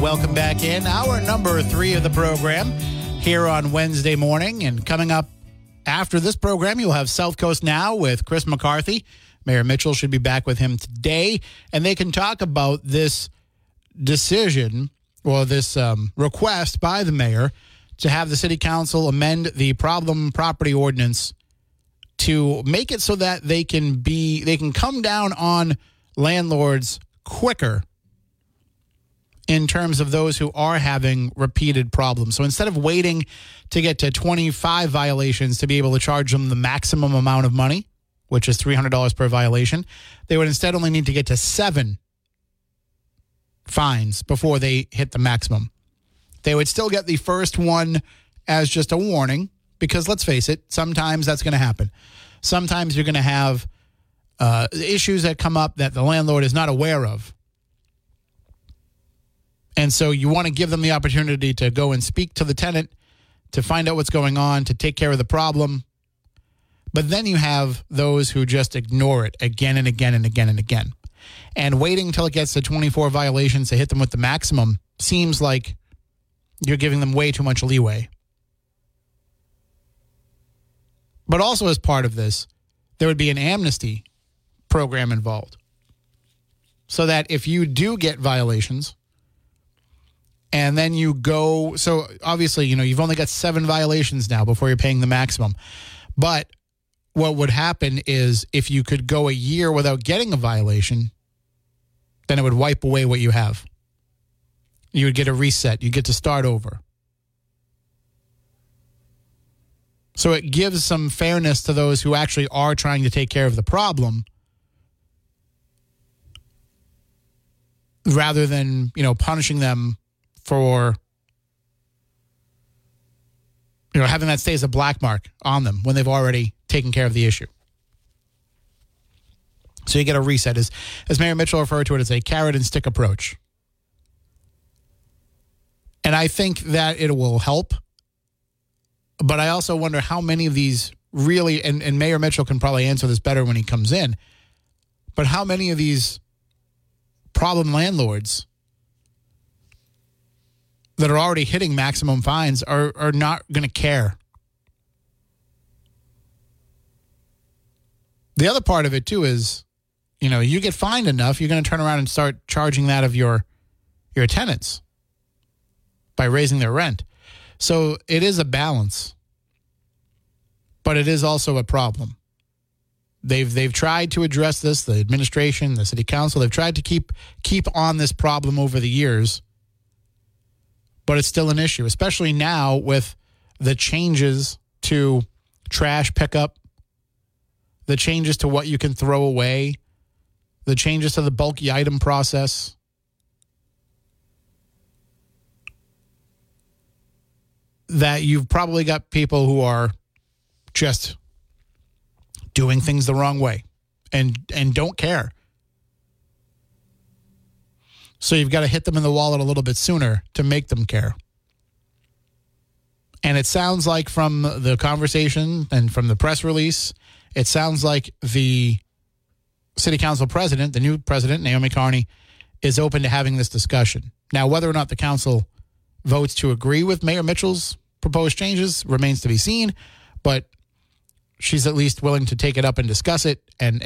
Welcome back in our number 3 of the program here on Wednesday morning. And coming up after this program, you'll have South Coast Now with Chris McCarthy. Mayor Mitchell should be back with him today. And they can talk about this decision or this request by the mayor to have the city council amend the problem property ordinance to make it so that they can come down on landlords quicker in terms of those who are having repeated problems. So instead of waiting to get to 25 violations to be able to charge them the maximum amount of money, which is $300 per violation, they would instead only need to get to 7 fines before they hit the maximum. They would still get the first one as just a warning because, let's face it, sometimes that's going to happen. Sometimes you're going to have issues that come up that the landlord is not aware of. And so you want to give them the opportunity to go and speak to the tenant, to find out what's going on, to take care of the problem. But then you have those who just ignore it again and again and again and again. And waiting until it gets to 24 violations to hit them with the maximum seems like you're giving them way too much leeway. But also as part of this, there would be an amnesty program involved. So that if you do get violations... And then you go, so obviously, you know, you've only got 7 violations now before you're paying the maximum. But what would happen is if you could go a year without getting a violation, then it would wipe away what you have. You would get a reset. You get to start over. So it gives some fairness to those who actually are trying to take care of the problem, rather than, you know, punishing them for, you know, having that stay as a black mark on them when they've already taken care of the issue. So you get a reset. As Mayor Mitchell referred to it, as a carrot and stick approach. And I think that it will help. But I also wonder how many of these really, and Mayor Mitchell can probably answer this better when he comes in, but how many of these problem landlords that are already hitting maximum fines are not going to care. The other part of it, too, is, you know, you get fined enough, you're going to turn around and start charging that of your tenants by raising their rent. So it is a balance, but it is also a problem. They've tried to address this, the administration, the city council, they've tried to keep on this problem over the years. But it's still an issue, especially now with the changes to trash pickup, the changes to what you can throw away, the changes to the bulky item process. That you've probably got people who are just doing things the wrong way and don't care. So you've got to hit them in the wallet a little bit sooner to make them care. And it sounds like from the conversation and from the press release, it sounds like the city council president, the new president, Naomi Carney, is open to having this discussion. Now, whether or not the council votes to agree with Mayor Mitchell's proposed changes remains to be seen, but she's at least willing to take it up and discuss it and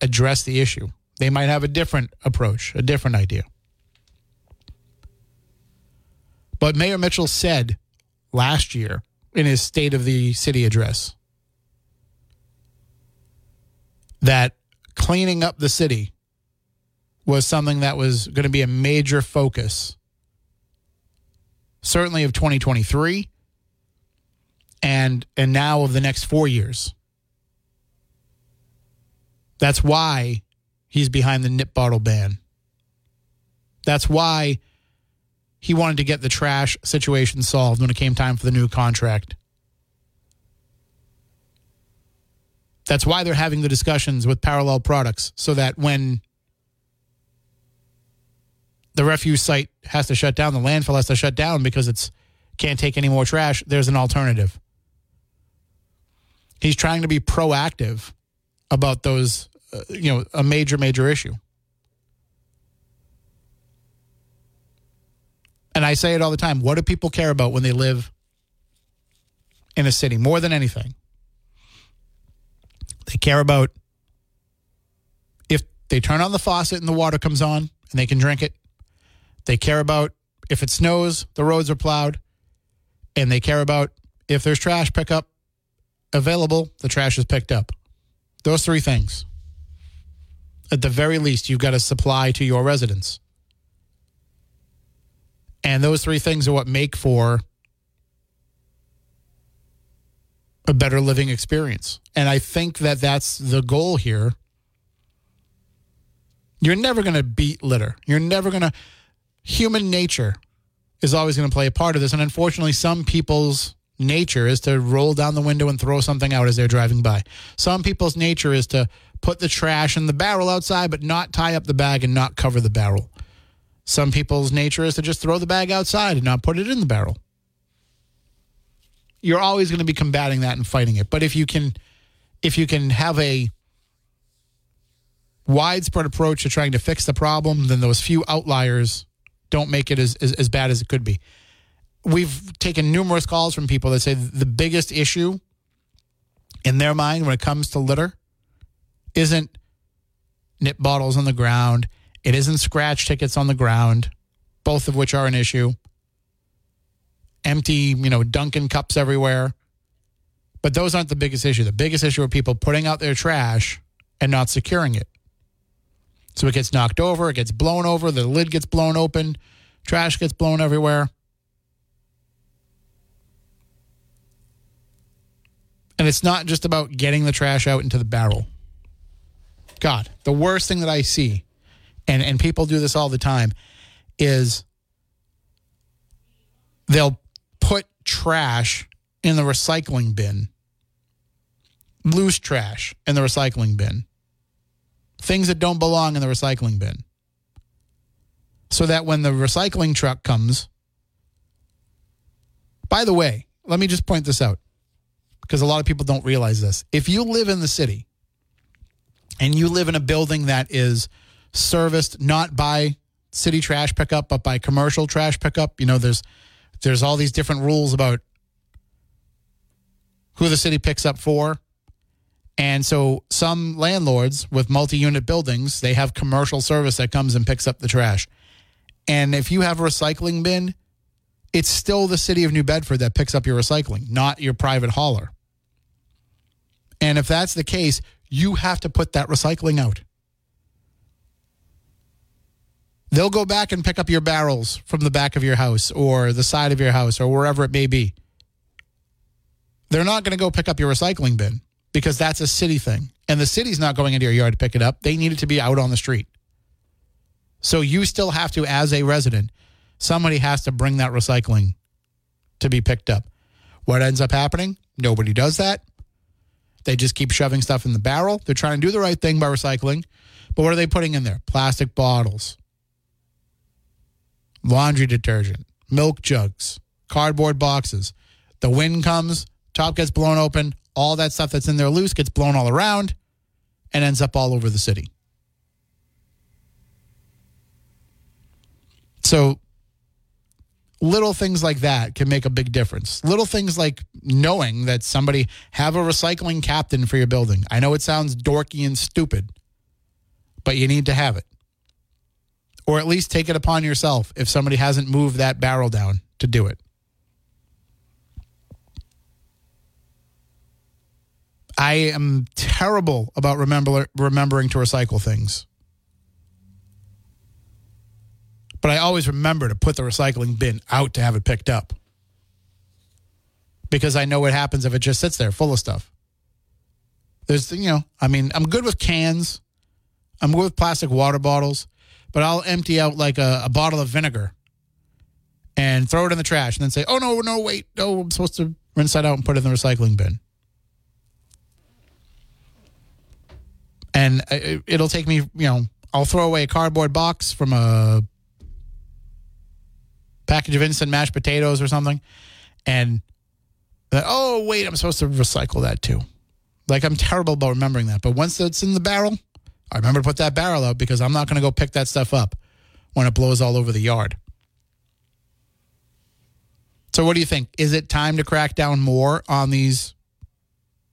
address the issue. They might have a different approach, a different idea. But Mayor Mitchell said last year, in his State of the City address that cleaning up the city was something that was going to be a major focus, certainly of 2023 and now of the next 4 years. That's why he's behind the nip bottle ban. That's why he wanted to get the trash situation solved when it came time for the new contract. That's why they're having the discussions with Parallel Products, so that when the refuse site has to shut down, the landfill has to shut down because it can't take any more trash, there's an alternative. He's trying to be proactive about those, a major issue. And I say it all the time. What do people care about when they live in a city? More than anything, they care about if they turn on the faucet and the water comes on and they can drink it. They care about if it snows, the roads are plowed. And they care about if there's trash pickup available, the trash is picked up. Those three things. At the very least, you've got a supply to your residents. And those three things are what make for a better living experience. And I think that that's the goal here. You're never going to beat litter. You're never going to... Human nature is always going to play a part of this. And unfortunately, some people's nature is to roll down the window and throw something out as they're driving by. Some people's nature is to put the trash in the barrel outside, but not tie up the bag and not cover the barrel. Some people's nature is to just throw the bag outside and not put it in the barrel. You're always going to be combating that and fighting it. But if you can have a widespread approach to trying to fix the problem, then those few outliers don't make it as bad as it could be. We've taken numerous calls from people that say the biggest issue in their mind when it comes to litter isn't nip bottles on the ground. It isn't scratch tickets on the ground, both of which are an issue. Empty, Dunkin' cups everywhere. But those aren't the biggest issue. The biggest issue are people putting out their trash and not securing it. So it gets knocked over, it gets blown over, the lid gets blown open, trash gets blown everywhere. And it's not just about getting the trash out into the barrel. God, the worst thing that I see, and people do this all the time, is they'll put trash in the recycling bin, loose trash in the recycling bin, things that don't belong in the recycling bin, so that when the recycling truck comes, by the way, let me just point this out because a lot of people don't realize this. If you live in the city and you live in a building that is serviced not by city trash pickup, but by commercial trash pickup. There's all these different rules about who the city picks up for. And so some landlords with multi-unit buildings, they have commercial service that comes and picks up the trash. And if you have a recycling bin, it's still the city of New Bedford that picks up your recycling, not your private hauler. And if that's the case, you have to put that recycling out. They'll go back and pick up your barrels from the back of your house or the side of your house or wherever it may be. They're not going to go pick up your recycling bin because that's a city thing. And the city's not going into your yard to pick it up. They need it to be out on the street. So you still have to, as a resident, somebody has to bring that recycling to be picked up. What ends up happening? Nobody does that. They just keep shoving stuff in the barrel. They're trying to do the right thing by recycling. But what are they putting in there? Plastic bottles, laundry detergent, milk jugs, cardboard boxes. The wind comes, top gets blown open, all that stuff that's in there loose gets blown all around and ends up all over the city. So little things like that can make a big difference. Little things like knowing that somebody have a recycling captain for your building. I know it sounds dorky and stupid, but you need to have it. Or at least take it upon yourself if somebody hasn't moved that barrel down to do it. I am terrible about remembering to recycle things. But I always remember to put the recycling bin out to have it picked up. Because I know what happens if it just sits there full of stuff. There's, you know, I mean, I'm good with cans. I'm good with plastic water bottles. But I'll empty out like a bottle of vinegar and throw it in the trash and then say, oh, no, wait. No, I'm supposed to rinse that out and put it in the recycling bin. And it'll take me, you know, I'll throw away a cardboard box from a package of instant mashed potatoes or something. And, oh, wait, I'm supposed to recycle that too. Like, I'm terrible about remembering that. But once it's in the barrel, I remember to put that barrel out because I'm not going to go pick that stuff up when it blows all over the yard. So what do you think? Is it time to crack down more on these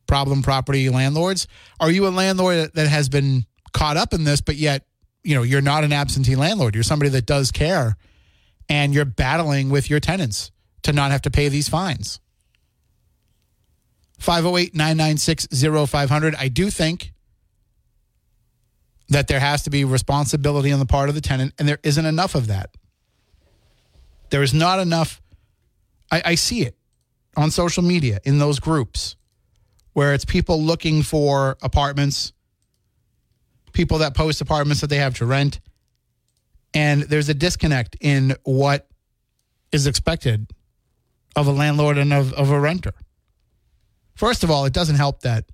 problem property landlords? Are you a landlord that has been caught up in this, but yet, you know, you're not an absentee landlord. You're somebody that does care, and you're battling with your tenants to not have to pay these fines. 508-996-0500. I do think that there has to be responsibility on the part of the tenant, and there isn't enough of that. There is not enough. I see it on social media in those groups where it's people looking for apartments, people that post apartments that they have to rent, and there's a disconnect in what is expected of a landlord and of a renter. First of all, it doesn't help that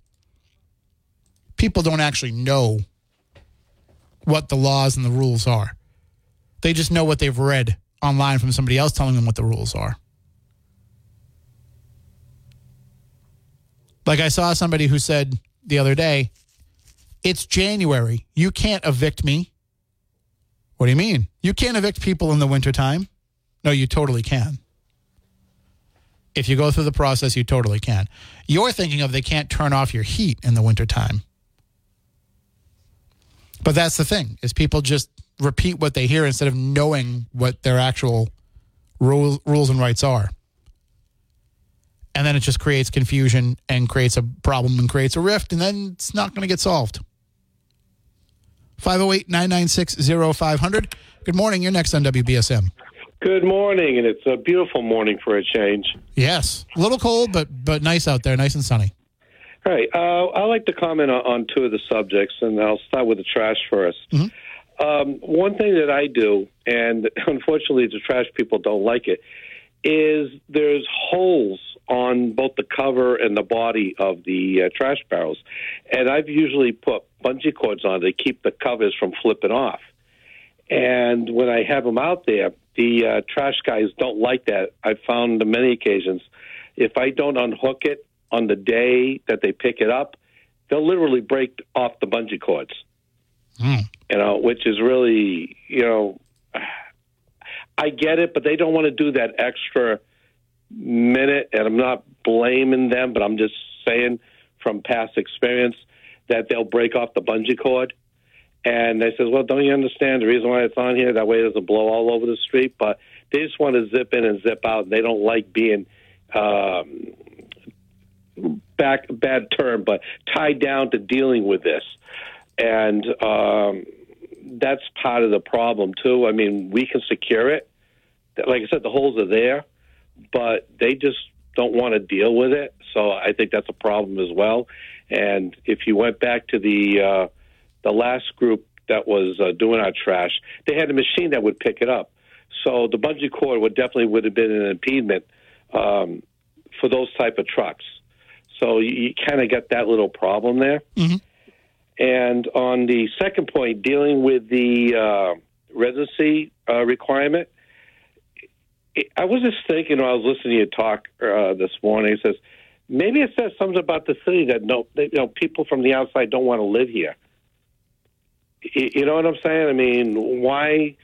people don't actually know what the laws and the rules are. They just know what they've read online from somebody else telling them what the rules are. Like I saw somebody who said the other day, it's January. You can't evict me. What do you mean? You can't evict people in the wintertime. No, you totally can. If you go through the process, you totally can. You're thinking of they can't turn off your heat in the wintertime. But that's the thing, is people just repeat what they hear instead of knowing what their actual rules and rights are. And then it just creates confusion and creates a problem and creates a rift, and then it's not going to get solved. 508-996-0500. Good morning. You're next on WBSM. Good morning, and it's a beautiful morning for a change. Yes. A little cold, but nice out there, nice and sunny. All right. I'd like to comment on two of the subjects, and I'll start with the trash first. Mm-hmm. One thing that I do, and unfortunately the trash people don't like it, is there's holes on both the cover and the body of the trash barrels. And I've usually put bungee cords on to keep the covers from flipping off. And when I have them out there, the trash guys don't like that. I've found on many occasions, if I don't unhook it on the day that they pick it up, they'll literally break off the bungee cords. Mm. You know, which is really, you know, I get it, but they don't want to do that extra minute, and I'm not blaming them, but I'm just saying from past experience that they'll break off the bungee cord. And they says, well, don't you understand the reason why it's on here? That way it doesn't blow all over the street. But they just want to zip in and zip out, and they don't like being, bad term, but tied down to dealing with this. And that's part of the problem, too. I mean, we can secure it. Like I said, the holes are there, but they just don't want to deal with it. So I think that's a problem as well. And if you went back to the last group that was doing our trash, they had a machine that would pick it up. So the bungee cord would definitely have been an impediment for those type of trucks. So you kind of get that little problem there. Mm-hmm. And on the second point, dealing with the residency requirement, I was just thinking when I was listening to you talk this morning, it says, maybe it says something about the city that people from the outside don't want to live here. You know what I'm saying? I mean, why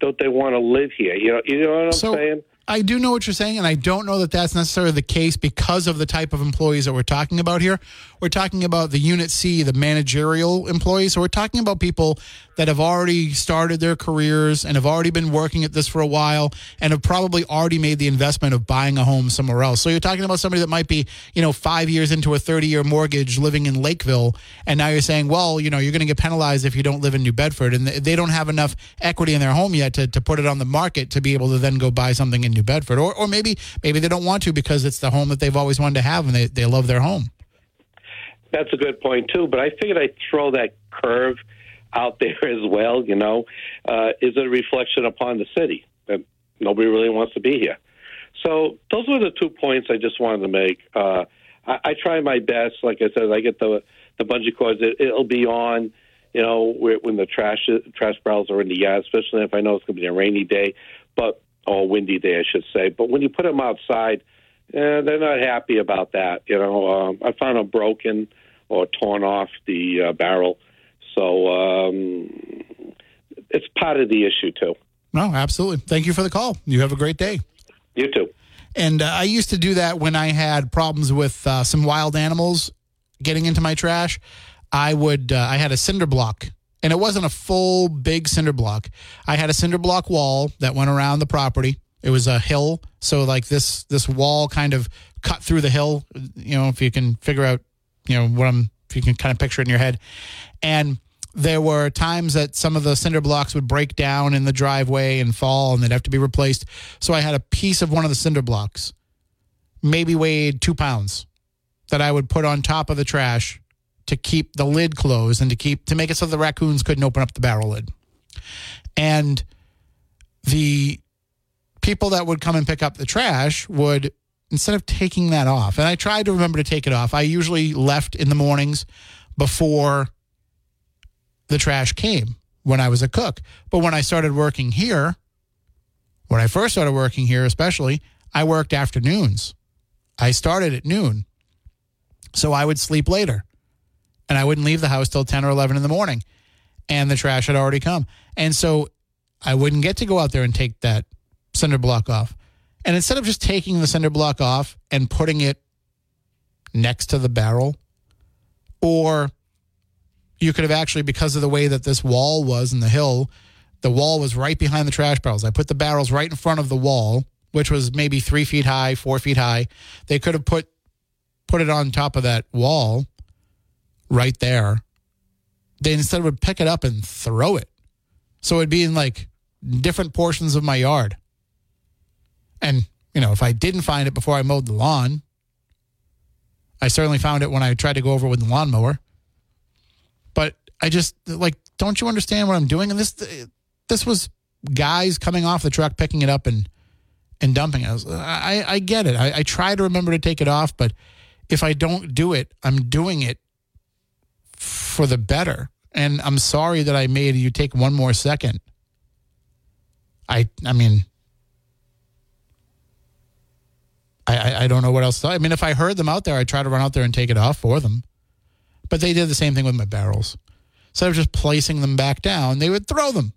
don't they want to live here? You know what I'm saying? I do know what you're saying, and I don't know that that's necessarily the case because of the type of employees that we're talking about here. We're talking about the Unit C, the managerial employees. So we're talking about people that have already started their careers and have already been working at this for a while and have probably already made the investment of buying a home somewhere else. So you're talking about somebody that might be, 5 years into a 30-year mortgage living in Lakeville, and now you're saying, well, you're going to get penalized if you don't live in New Bedford, and they don't have enough equity in their home yet to put it on the market to be able to then go buy something in New Bedford. Or maybe they don't want to because it's the home that they've always wanted to have and they love their home. That's a good point, too, but I figured I'd throw that curve out there as well, is it a reflection upon the city that nobody really wants to be here? So those were the 2 points I just wanted to make. I try my best. Like I said, I get the bungee cords. It'll be on, when the trash barrels are in the yard, especially if I know it's going to be a rainy day, or a windy day, I should say. But when you put them outside, they're not happy about that. I found them broken or torn off the barrel. So it's part of the issue, too. No, absolutely. Thank you for the call. You have a great day. You too. And I used to do that when I had problems with some wild animals getting into my trash. I had a cinder block, and it wasn't a full big cinder block. I had a cinder block wall that went around the property. It was a hill, so like this wall kind of cut through the hill. If you can figure out, if you can kind of picture it in your head, and there were times that some of the cinder blocks would break down in the driveway and fall, and they'd have to be replaced. So I had a piece of one of the cinder blocks, maybe weighed 2 pounds, that I would put on top of the trash to keep the lid closed and to make it so the raccoons couldn't open up the barrel lid. And the people that would come and pick up the trash would, instead of taking that off, and I tried to remember to take it off, I usually left in the mornings before the trash came when I was a cook. But when I first started working here especially, I worked afternoons. I started at noon. So I would sleep later. And I wouldn't leave the house till 10 or 11 in the morning. And the trash had already come. And so I wouldn't get to go out there and take that cinder block off. And instead of just taking the cinder block off and putting it next to the barrel, or you could have actually, because of the way that this wall was in the hill, the wall was right behind the trash barrels. I put the barrels right in front of the wall, which was maybe 3 feet high, 4 feet high. They could have put it on top of that wall right there. They instead would pick it up and throw it. So it'd be in like different portions of my yard. And, if I didn't find it before I mowed the lawn, I certainly found it when I tried to go over with the lawnmower. But I just, don't you understand what I'm doing? And this was guys coming off the truck, picking it up and dumping it. I get it. I try to remember to take it off, but if I don't do it, I'm doing it for the better. And I'm sorry that I made you take one more second. I don't know what else. If I heard them out there, I'd try to run out there and take it off for them. But they did the same thing with my barrels. Instead of just placing them back down, they would throw them.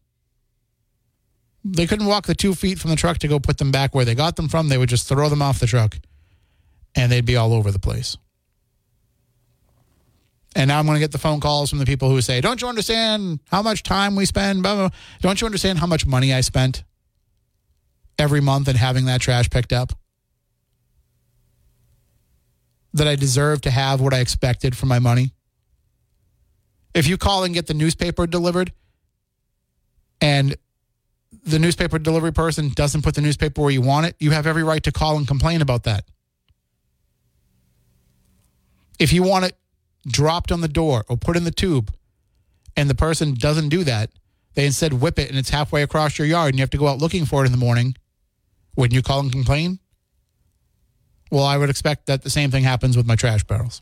They couldn't walk the 2 feet from the truck to go put them back where they got them from. They would just throw them off the truck, and they'd be all over the place. And now I'm going to get the phone calls from the people who say, don't you understand how much time we spend? Blah, blah, blah. Don't you understand how much money I spent every month in having that trash picked up? That I deserve to have what I expected for my money. If you call and get the newspaper delivered and the newspaper delivery person doesn't put the newspaper where you want it, you have every right to call and complain about that. If you want it dropped on the door or put in the tube and the person doesn't do that, they instead whip it and it's halfway across your yard and you have to go out looking for it in the morning, wouldn't you call and complain? Well, I would expect that the same thing happens with my trash barrels.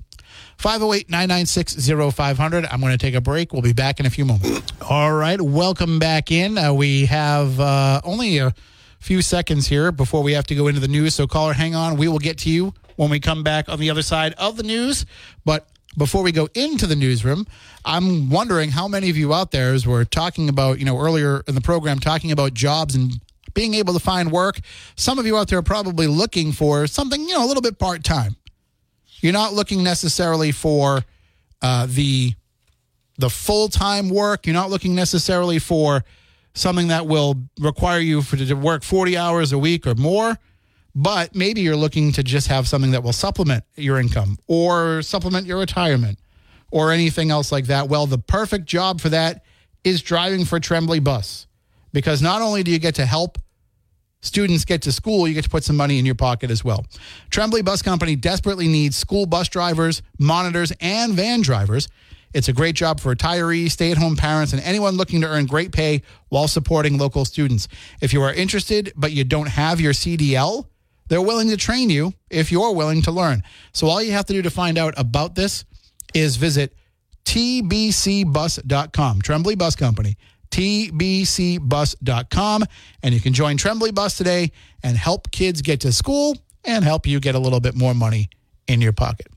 508-996-0500. I'm going to take a break. We'll be back in a few moments. All right. Welcome back in. We have only a few seconds here before we have to go into the news. So, caller, hang on. We will get to you when we come back on the other side of the news. But before we go into the newsroom, I'm wondering how many of you out there, as we're talking about, earlier in the program, talking about jobs and being able to find work. Some of you out there are probably looking for something, you know, a little bit part-time. You're not looking necessarily for the full-time work. You're not looking necessarily for something that will require you to work 40 hours a week or more, but maybe you're looking to just have something that will supplement your income or supplement your retirement or anything else like that. Well, the perfect job for that is driving for Trembley Bus, because not only do you get to help students get to school, you get to put some money in your pocket as well. Trembley Bus Company desperately needs school bus drivers, monitors, and van drivers. It's a great job for retirees, stay-at-home parents, and anyone looking to earn great pay while supporting local students. If you are interested but you don't have your CDL, they're willing to train you if you're willing to learn. So all you have to do to find out about this is visit TBCBus.com, Trembley Bus Company, TBCBus.com, and you can join Trembley Bus today and help kids get to school and help you get a little bit more money in your pocket.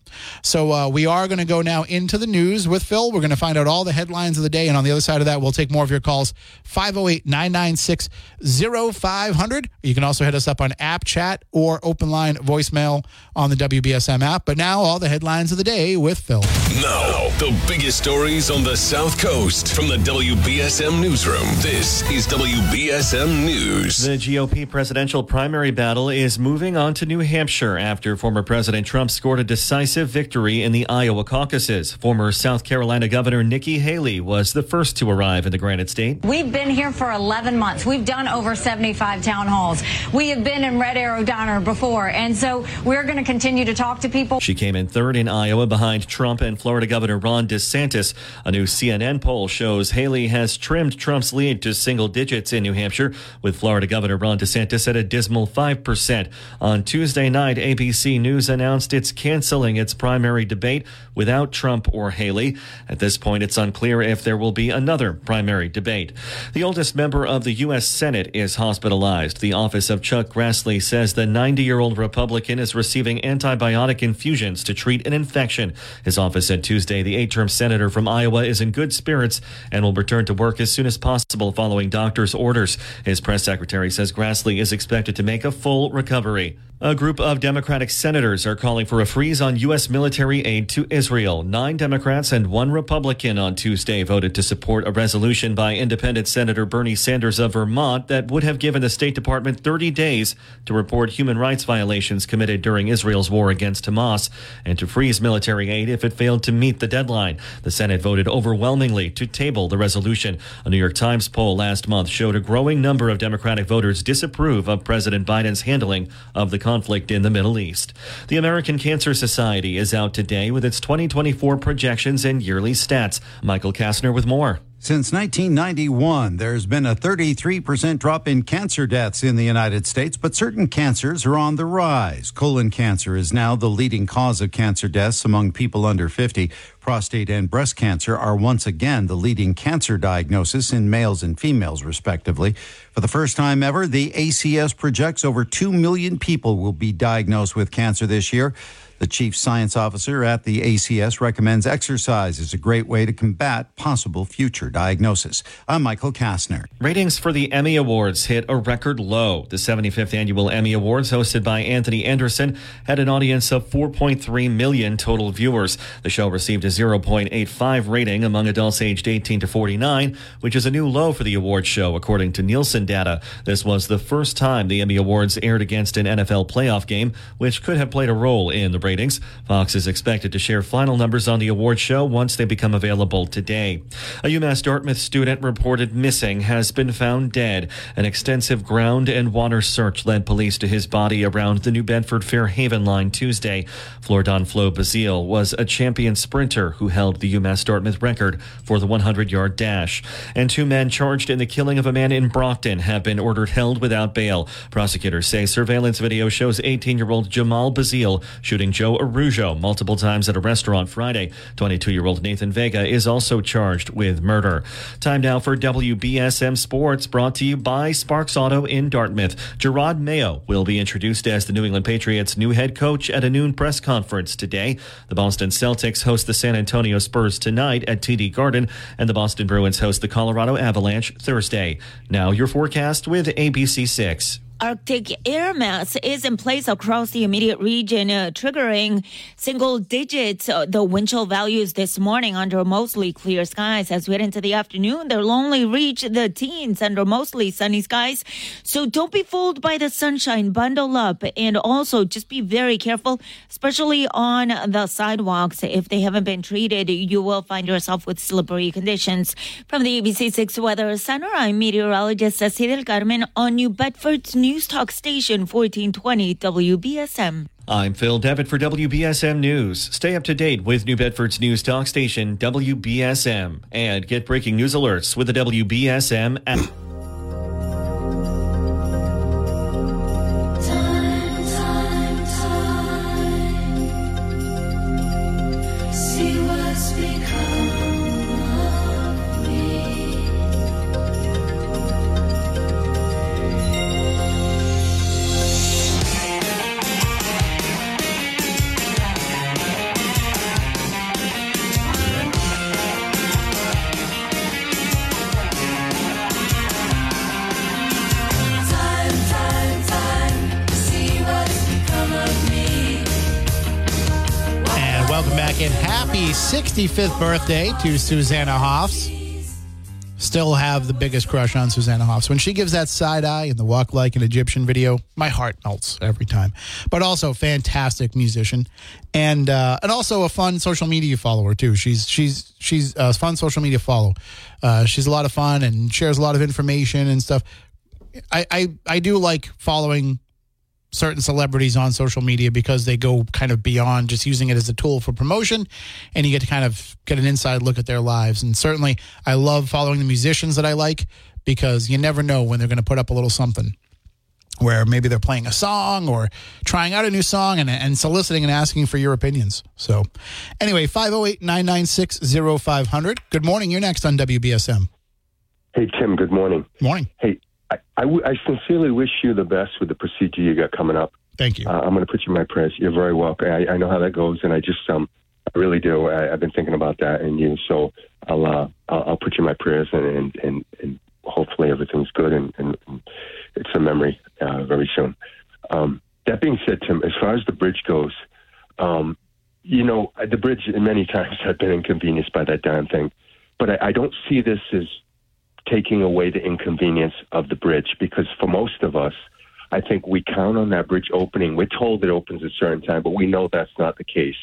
So we are going to go now into the news with Phil. We're going to find out all the headlines of the day, and on the other side of that, we'll take more of your calls, 508-996-0500. You can also hit us up on app chat or open line voicemail on the WBSM app. But now, all the headlines of the day with Phil. Now, the biggest stories on the South Coast from the WBSM newsroom. This is WBSM News. The GOP presidential primary battle is moving on to New Hampshire after former President Trump scored a decisive victory in the Iowa caucuses. Former South Carolina Governor Nikki Haley was the first to arrive in the Granite State. We've been here for 11 months. We've done over 75 town halls. We have been in Red Arrow Diner before, and so we're going to continue to talk to people. She came in third in Iowa behind Trump and Florida Governor Ron DeSantis. A new CNN poll shows Haley has trimmed Trump's lead to single digits in New Hampshire, with Florida Governor Ron DeSantis at a dismal 5%. On Tuesday night, ABC News announced it's canceling its primary debate without Trump or Haley. At this point, it's unclear if there will be another primary debate. The oldest member of the U.S. Senate is hospitalized. The office of Chuck Grassley says the 90-year-old Republican is receiving antibiotic infusions to treat an infection. His office said Tuesday the eight-term senator from Iowa is in good spirits and will return to work as soon as possible following doctor's orders. His press secretary says Grassley is expected to make a full recovery. A group of Democratic senators are calling for a freeze on U.S. military aid to Israel. 9 Democrats and 1 Republican on Tuesday voted to support a resolution by independent Senator Bernie Sanders of Vermont that would have given the State Department 30 days to report human rights violations committed during Israel's war against Hamas and to freeze military aid if it failed to meet the deadline. The Senate voted overwhelmingly to table the resolution. A New York Times poll last month showed a growing number of Democratic voters disapprove of President Biden's handling of the conflict in the Middle East. The American Cancer Society is out today with its 2024 projections and yearly stats. Michael Kastner with more. Since 1991, there's been a 33% drop in cancer deaths in the United States, but certain cancers are on the rise. Colon cancer is now the leading cause of cancer deaths among people under 50. Prostate and breast cancer are once again the leading cancer diagnosis in males and females, respectively. For the first time ever, the ACS projects over 2 million people will be diagnosed with cancer this year. The chief science officer at the ACS recommends exercise is a great way to combat possible future diagnosis. I'm Michael Kastner. Ratings for the Emmy Awards hit a record low. The 75th Annual Emmy Awards, hosted by Anthony Anderson, had an audience of 4.3 million total viewers. The show received a 0.85 rating among adults aged 18 to 49, which is a new low for the awards show, according to Nielsen data. This was the first time the Emmy Awards aired against an NFL playoff game, which could have played a role in the ratings. Fox is expected to share final numbers on the award show once they become available today. A UMass Dartmouth student reported missing has been found dead. An extensive ground and water search led police to his body around the New Bedford-Fair Haven line Tuesday. Flordon Flo Bazile was a champion sprinter who held the UMass Dartmouth record for the 100-yard dash. And 2 men charged in the killing of a man in Brockton have been ordered held without bail. Prosecutors say surveillance video shows 18-year-old Jamal Bazile shooting Joe Arujo multiple times at a restaurant Friday. 22-year-old Nathan Vega is also charged with murder. Time now for WBSM Sports, brought to you by Sparks Auto in Dartmouth. Gerard Mayo will be introduced as the New England Patriots' new head coach at a noon press conference today. The Boston Celtics host the San Antonio Spurs tonight at TD Garden, and the Boston Bruins host the Colorado Avalanche Thursday. Now your forecast with ABC6. Arctic air mass is in place across the immediate region, triggering single digits. The wind chill values this morning under mostly clear skies. As we head into the afternoon, they'll only reach the teens under mostly sunny skies. So don't be fooled by the sunshine. Bundle up, and also just be very careful, especially on the sidewalks. If they haven't been treated, you will find yourself with slippery conditions. From the ABC6 Weather Center, I'm meteorologist Asi del Carmen on New Bedford's News Talk Station 1420 WBSM. I'm Phil Devitt for WBSM News. Stay up to date with New Bedford's News Talk Station WBSM and get breaking news alerts with the WBSM app. Time, see what's become. And happy 65th birthday to Susanna Hoffs. Still have the biggest crush on Susanna Hoffs. When she gives that side eye in the Walk Like an Egyptian video, my heart melts every time. But also fantastic musician, and also a fun social media follower too. She's a fun social media follow. She's a lot of fun and shares a lot of information and stuff. I do like following certain celebrities on social media because they go kind of beyond just using it as a tool for promotion, and you get to kind of get an inside look at their lives. And certainly I love following the musicians that I like, because you never know when they're going to put up a little something where maybe they're playing a song or trying out a new song and soliciting and asking for your opinions. So anyway, 508-996-0500. Good morning. You're next on WBSM. Hey, Tim. Good morning. Morning. Hey. I sincerely wish you the best with the procedure you got coming up. Thank you. I'm going to put you in my prayers. You're very welcome. I know how that goes, and I just I really do. I've been thinking about that and you, so I'll put you in my prayers, and hopefully everything's good, and it's a memory very soon. That being said, Tim, as far as the bridge goes, the bridge many times I've been inconvenienced by that darn thing, but I don't see this as taking away the inconvenience of the bridge, because for most of us, I think we count on that bridge opening. We're told it opens a certain time, but we know that's not the case.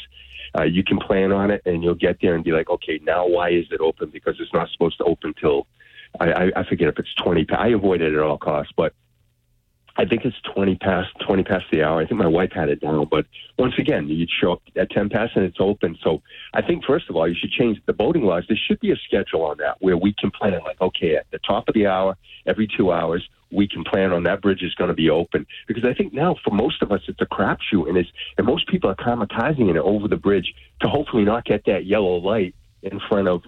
You can plan on it, and you'll get there and be like, okay, now why is it open? Because it's not supposed to open till, I forget if it's 20 past. I avoid it at all costs, but I think it's 20 past the hour. I think my wife had it down, but once again, you'd show up at 10 past and it's open. So I think, first of all, you should change the voting laws. There should be a schedule on that where we can plan, like, okay, at the top of the hour, every 2 hours, we can plan on that bridge is going to be open. Because I think now, for most of us, it's a crapshoot, and most people are traumatizing it over the bridge to hopefully not get that yellow light in front of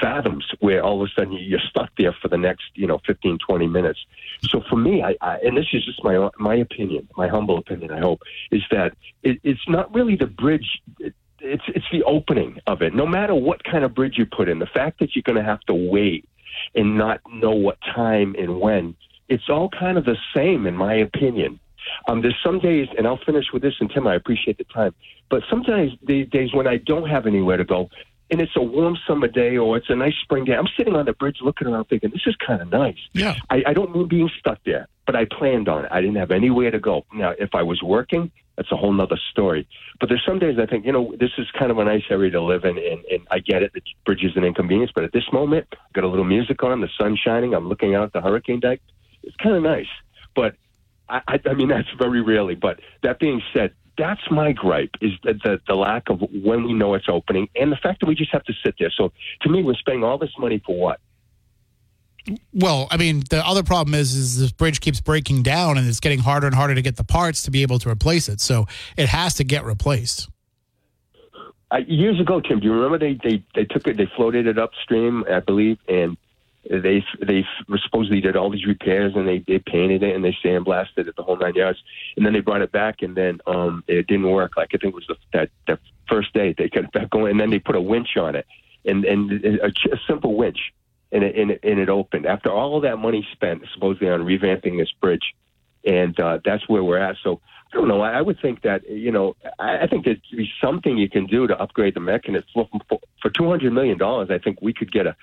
fathoms, where all of a sudden you're stuck there for the next 15, 20 minutes. So for me, I and this is just my opinion, my humble opinion, I hope, is that it's not really the bridge. It's the opening of it. No matter what kind of bridge you put in, the fact that you're going to have to wait and not know what time and when, it's all kind of the same, in my opinion. There's some days, and I'll finish with this, and Tim, I appreciate the time, but sometimes these days when I don't have anywhere to go, and it's a warm summer day or it's a nice spring day, I'm sitting on the bridge looking around thinking, this is kind of nice. Yeah. I don't mean being stuck there, but I planned on it. I didn't have anywhere to go. Now, if I was working, that's a whole nother story. But there's some days I think, this is kind of a nice area to live in, and I get it, the bridge is an inconvenience. But at this moment, I've got a little music on, the sun's shining, I'm looking out at the hurricane deck. It's kind of nice. But, I mean, that's very rarely. But that being said, that's my gripe, is the lack of when we know it's opening and the fact that we just have to sit there. So to me, we're spending all this money for what? Well, I mean, the other problem is this bridge keeps breaking down and it's getting harder and harder to get the parts to be able to replace it. So it has to get replaced. Years ago, Tim, do you remember they took it, they floated it upstream, I believe, and they supposedly did all these repairs and they painted it and they sandblasted it the whole 9 yards. And then they brought it back and then it didn't work. Like I think it was the first day they got it back going and then they put a winch on it and a simple winch. And it opened after all of that money spent supposedly on revamping this bridge, and that's where we're at. So I don't know. I would think that I think there'd be something you can do to upgrade the mechanism. For $200 million, I think we could get a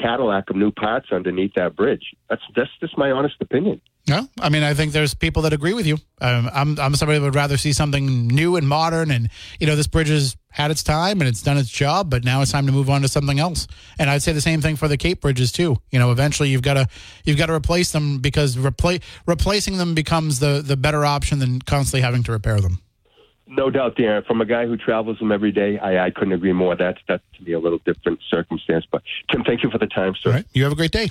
Cadillac of new parts underneath that bridge. That's just my honest opinion. Yeah, I mean, I think there's people that agree with you. I'm somebody that would rather see something new and modern, and this bridge has had its time and it's done its job, but now it's time to move on to something else. And I'd say the same thing for the Cape bridges too. Eventually you've got to replace them because replacing them becomes the better option than constantly having to repair them. No doubt, Darren. From a guy who travels them every day, I couldn't agree more. That's to me a little different circumstance. But Tim, thank you for the time, sir. All right. You have a great day.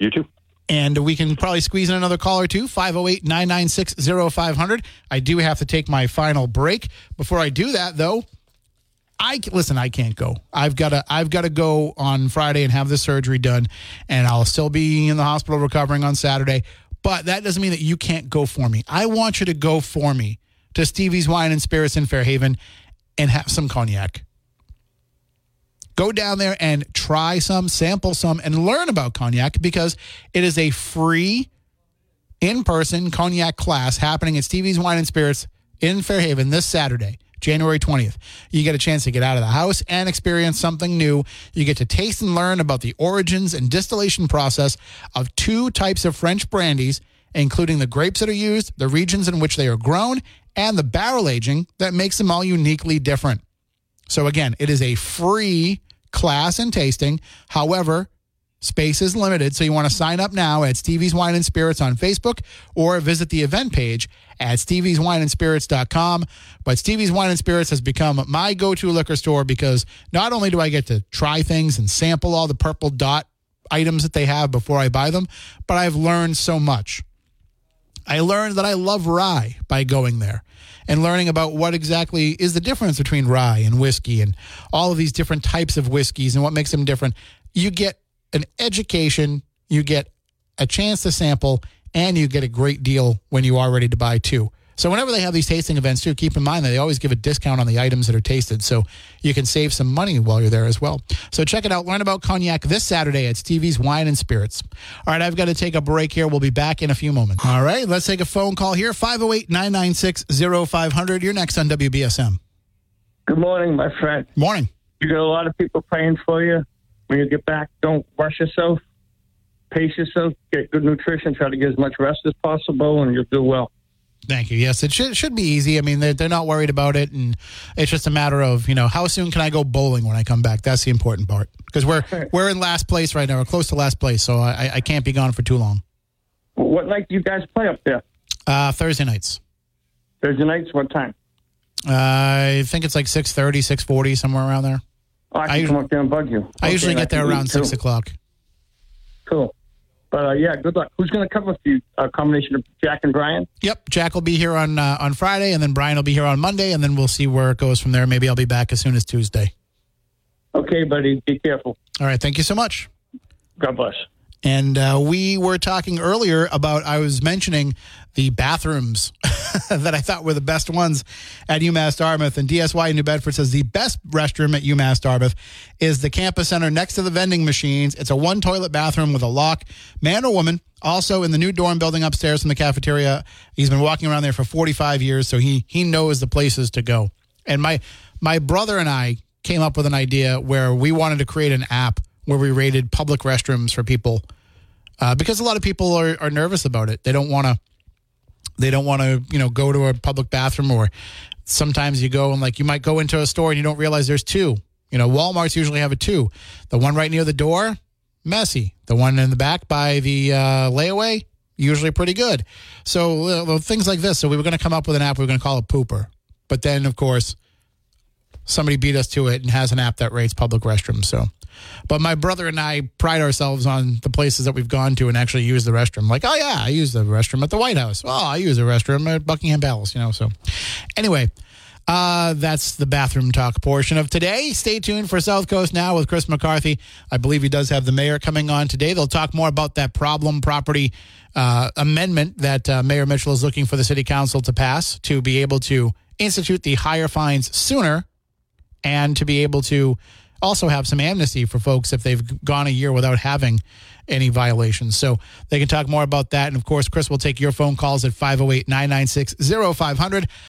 You too. And we can probably squeeze in another call or two, 508-996-0500. I do have to take my final break. Before I do that, though, I can't go. I've got to go on Friday and have the surgery done, and I'll still be in the hospital recovering on Saturday. But that doesn't mean that you can't go for me. I want you to go for me to Stevie's Wine and Spirits in Fairhaven and have some cognac. Go down there and try some, sample some, and learn about cognac because it is a free in-person cognac class happening at Stevie's Wine and Spirits in Fairhaven this Saturday, January 20th. You get a chance to get out of the house and experience something new. You get to taste and learn about the origins and distillation process of two types of French brandies, including the grapes that are used, the regions in which they are grown, and the barrel aging that makes them all uniquely different. So again, it is a free class and tasting. However, space is limited, so you want to sign up now at Stevie's Wine and Spirits on Facebook or visit the event page at stevieswineandspirits.com. But Stevie's Wine and Spirits has become my go-to liquor store because not only do I get to try things and sample all the purple dot items that they have before I buy them, but I've learned so much. I learned that I love rye by going there and learning about what exactly is the difference between rye and whiskey and all of these different types of whiskeys and what makes them different. You get an education, you get a chance to sample, and you get a great deal when you are ready to buy too. So whenever they have these tasting events too, keep in mind that they always give a discount on the items that are tasted, so you can save some money while you're there as well. So check it out. Learn about cognac this Saturday at Stevie's Wine and Spirits. All right, I've got to take a break here. We'll be back in a few moments. All right, let's take a phone call here, 508-996-0500. You're next on WBSM. Good morning, my friend. Morning. You got a lot of people praying for you. When you get back, don't rush yourself. Pace yourself. Get good nutrition. Try to get as much rest as possible, and you'll do well. Thank you. Yes, it should be easy. I mean, they're not worried about it, and it's just a matter of, how soon can I go bowling when I come back? That's the important part, because we're in last place right now. We're close to last place, so I can't be gone for too long. What night do you guys play up there? Thursday nights. Thursday nights? What time? I think it's like 6:30, 6:40, somewhere around there. Oh, I can come up there and bug you. I usually get there around 6 o'clock. Cool. But, good luck. Who's going to cover for you? A combination of Jack and Brian? Yep. Jack will be here on Friday, and then Brian will be here on Monday, and then we'll see where it goes from there. Maybe I'll be back as soon as Tuesday. Okay, buddy. Be careful. All right. Thank you so much. God bless. And we were talking earlier about, I was mentioning the bathrooms that I thought were the best ones at UMass Dartmouth. And DSY in New Bedford says the best restroom at UMass Dartmouth is the campus center next to the vending machines. It's a one-toilet bathroom with a lock, man or woman. Also in the new dorm building upstairs from the cafeteria. He's been walking around there for 45 years, so he knows the places to go. And my brother and I came up with an idea where we wanted to create an app where we rated public restrooms for people because a lot of people are nervous about it. They don't want to go to a public bathroom, or sometimes you go and you might go into a store and you don't realize there's two. Walmart's usually have a two. The one right near the door, messy. The one in the back by the layaway, usually pretty good. So things like this. So we were going to come up with an app. We were going to call it Pooper. But then, of course, somebody beat us to it and has an app that rates public restrooms. So But my brother and I pride ourselves on the places that we've gone to and actually use the restroom. Like, oh, yeah, I use the restroom at the White House. Oh, I use the restroom at Buckingham Palace, you know. So anyway, that's the bathroom talk portion of today. Stay tuned for South Coast Now with Chris McCarthy. I believe he does have the mayor coming on today. They'll talk more about that problem property amendment that Mayor Mitchell is looking for the city council to pass to be able to institute the higher fines sooner and to be able to also have some amnesty for folks if they've gone a year without having any violations. So they can talk more about that. And, of course, Chris will take your phone calls at 508-996-0500.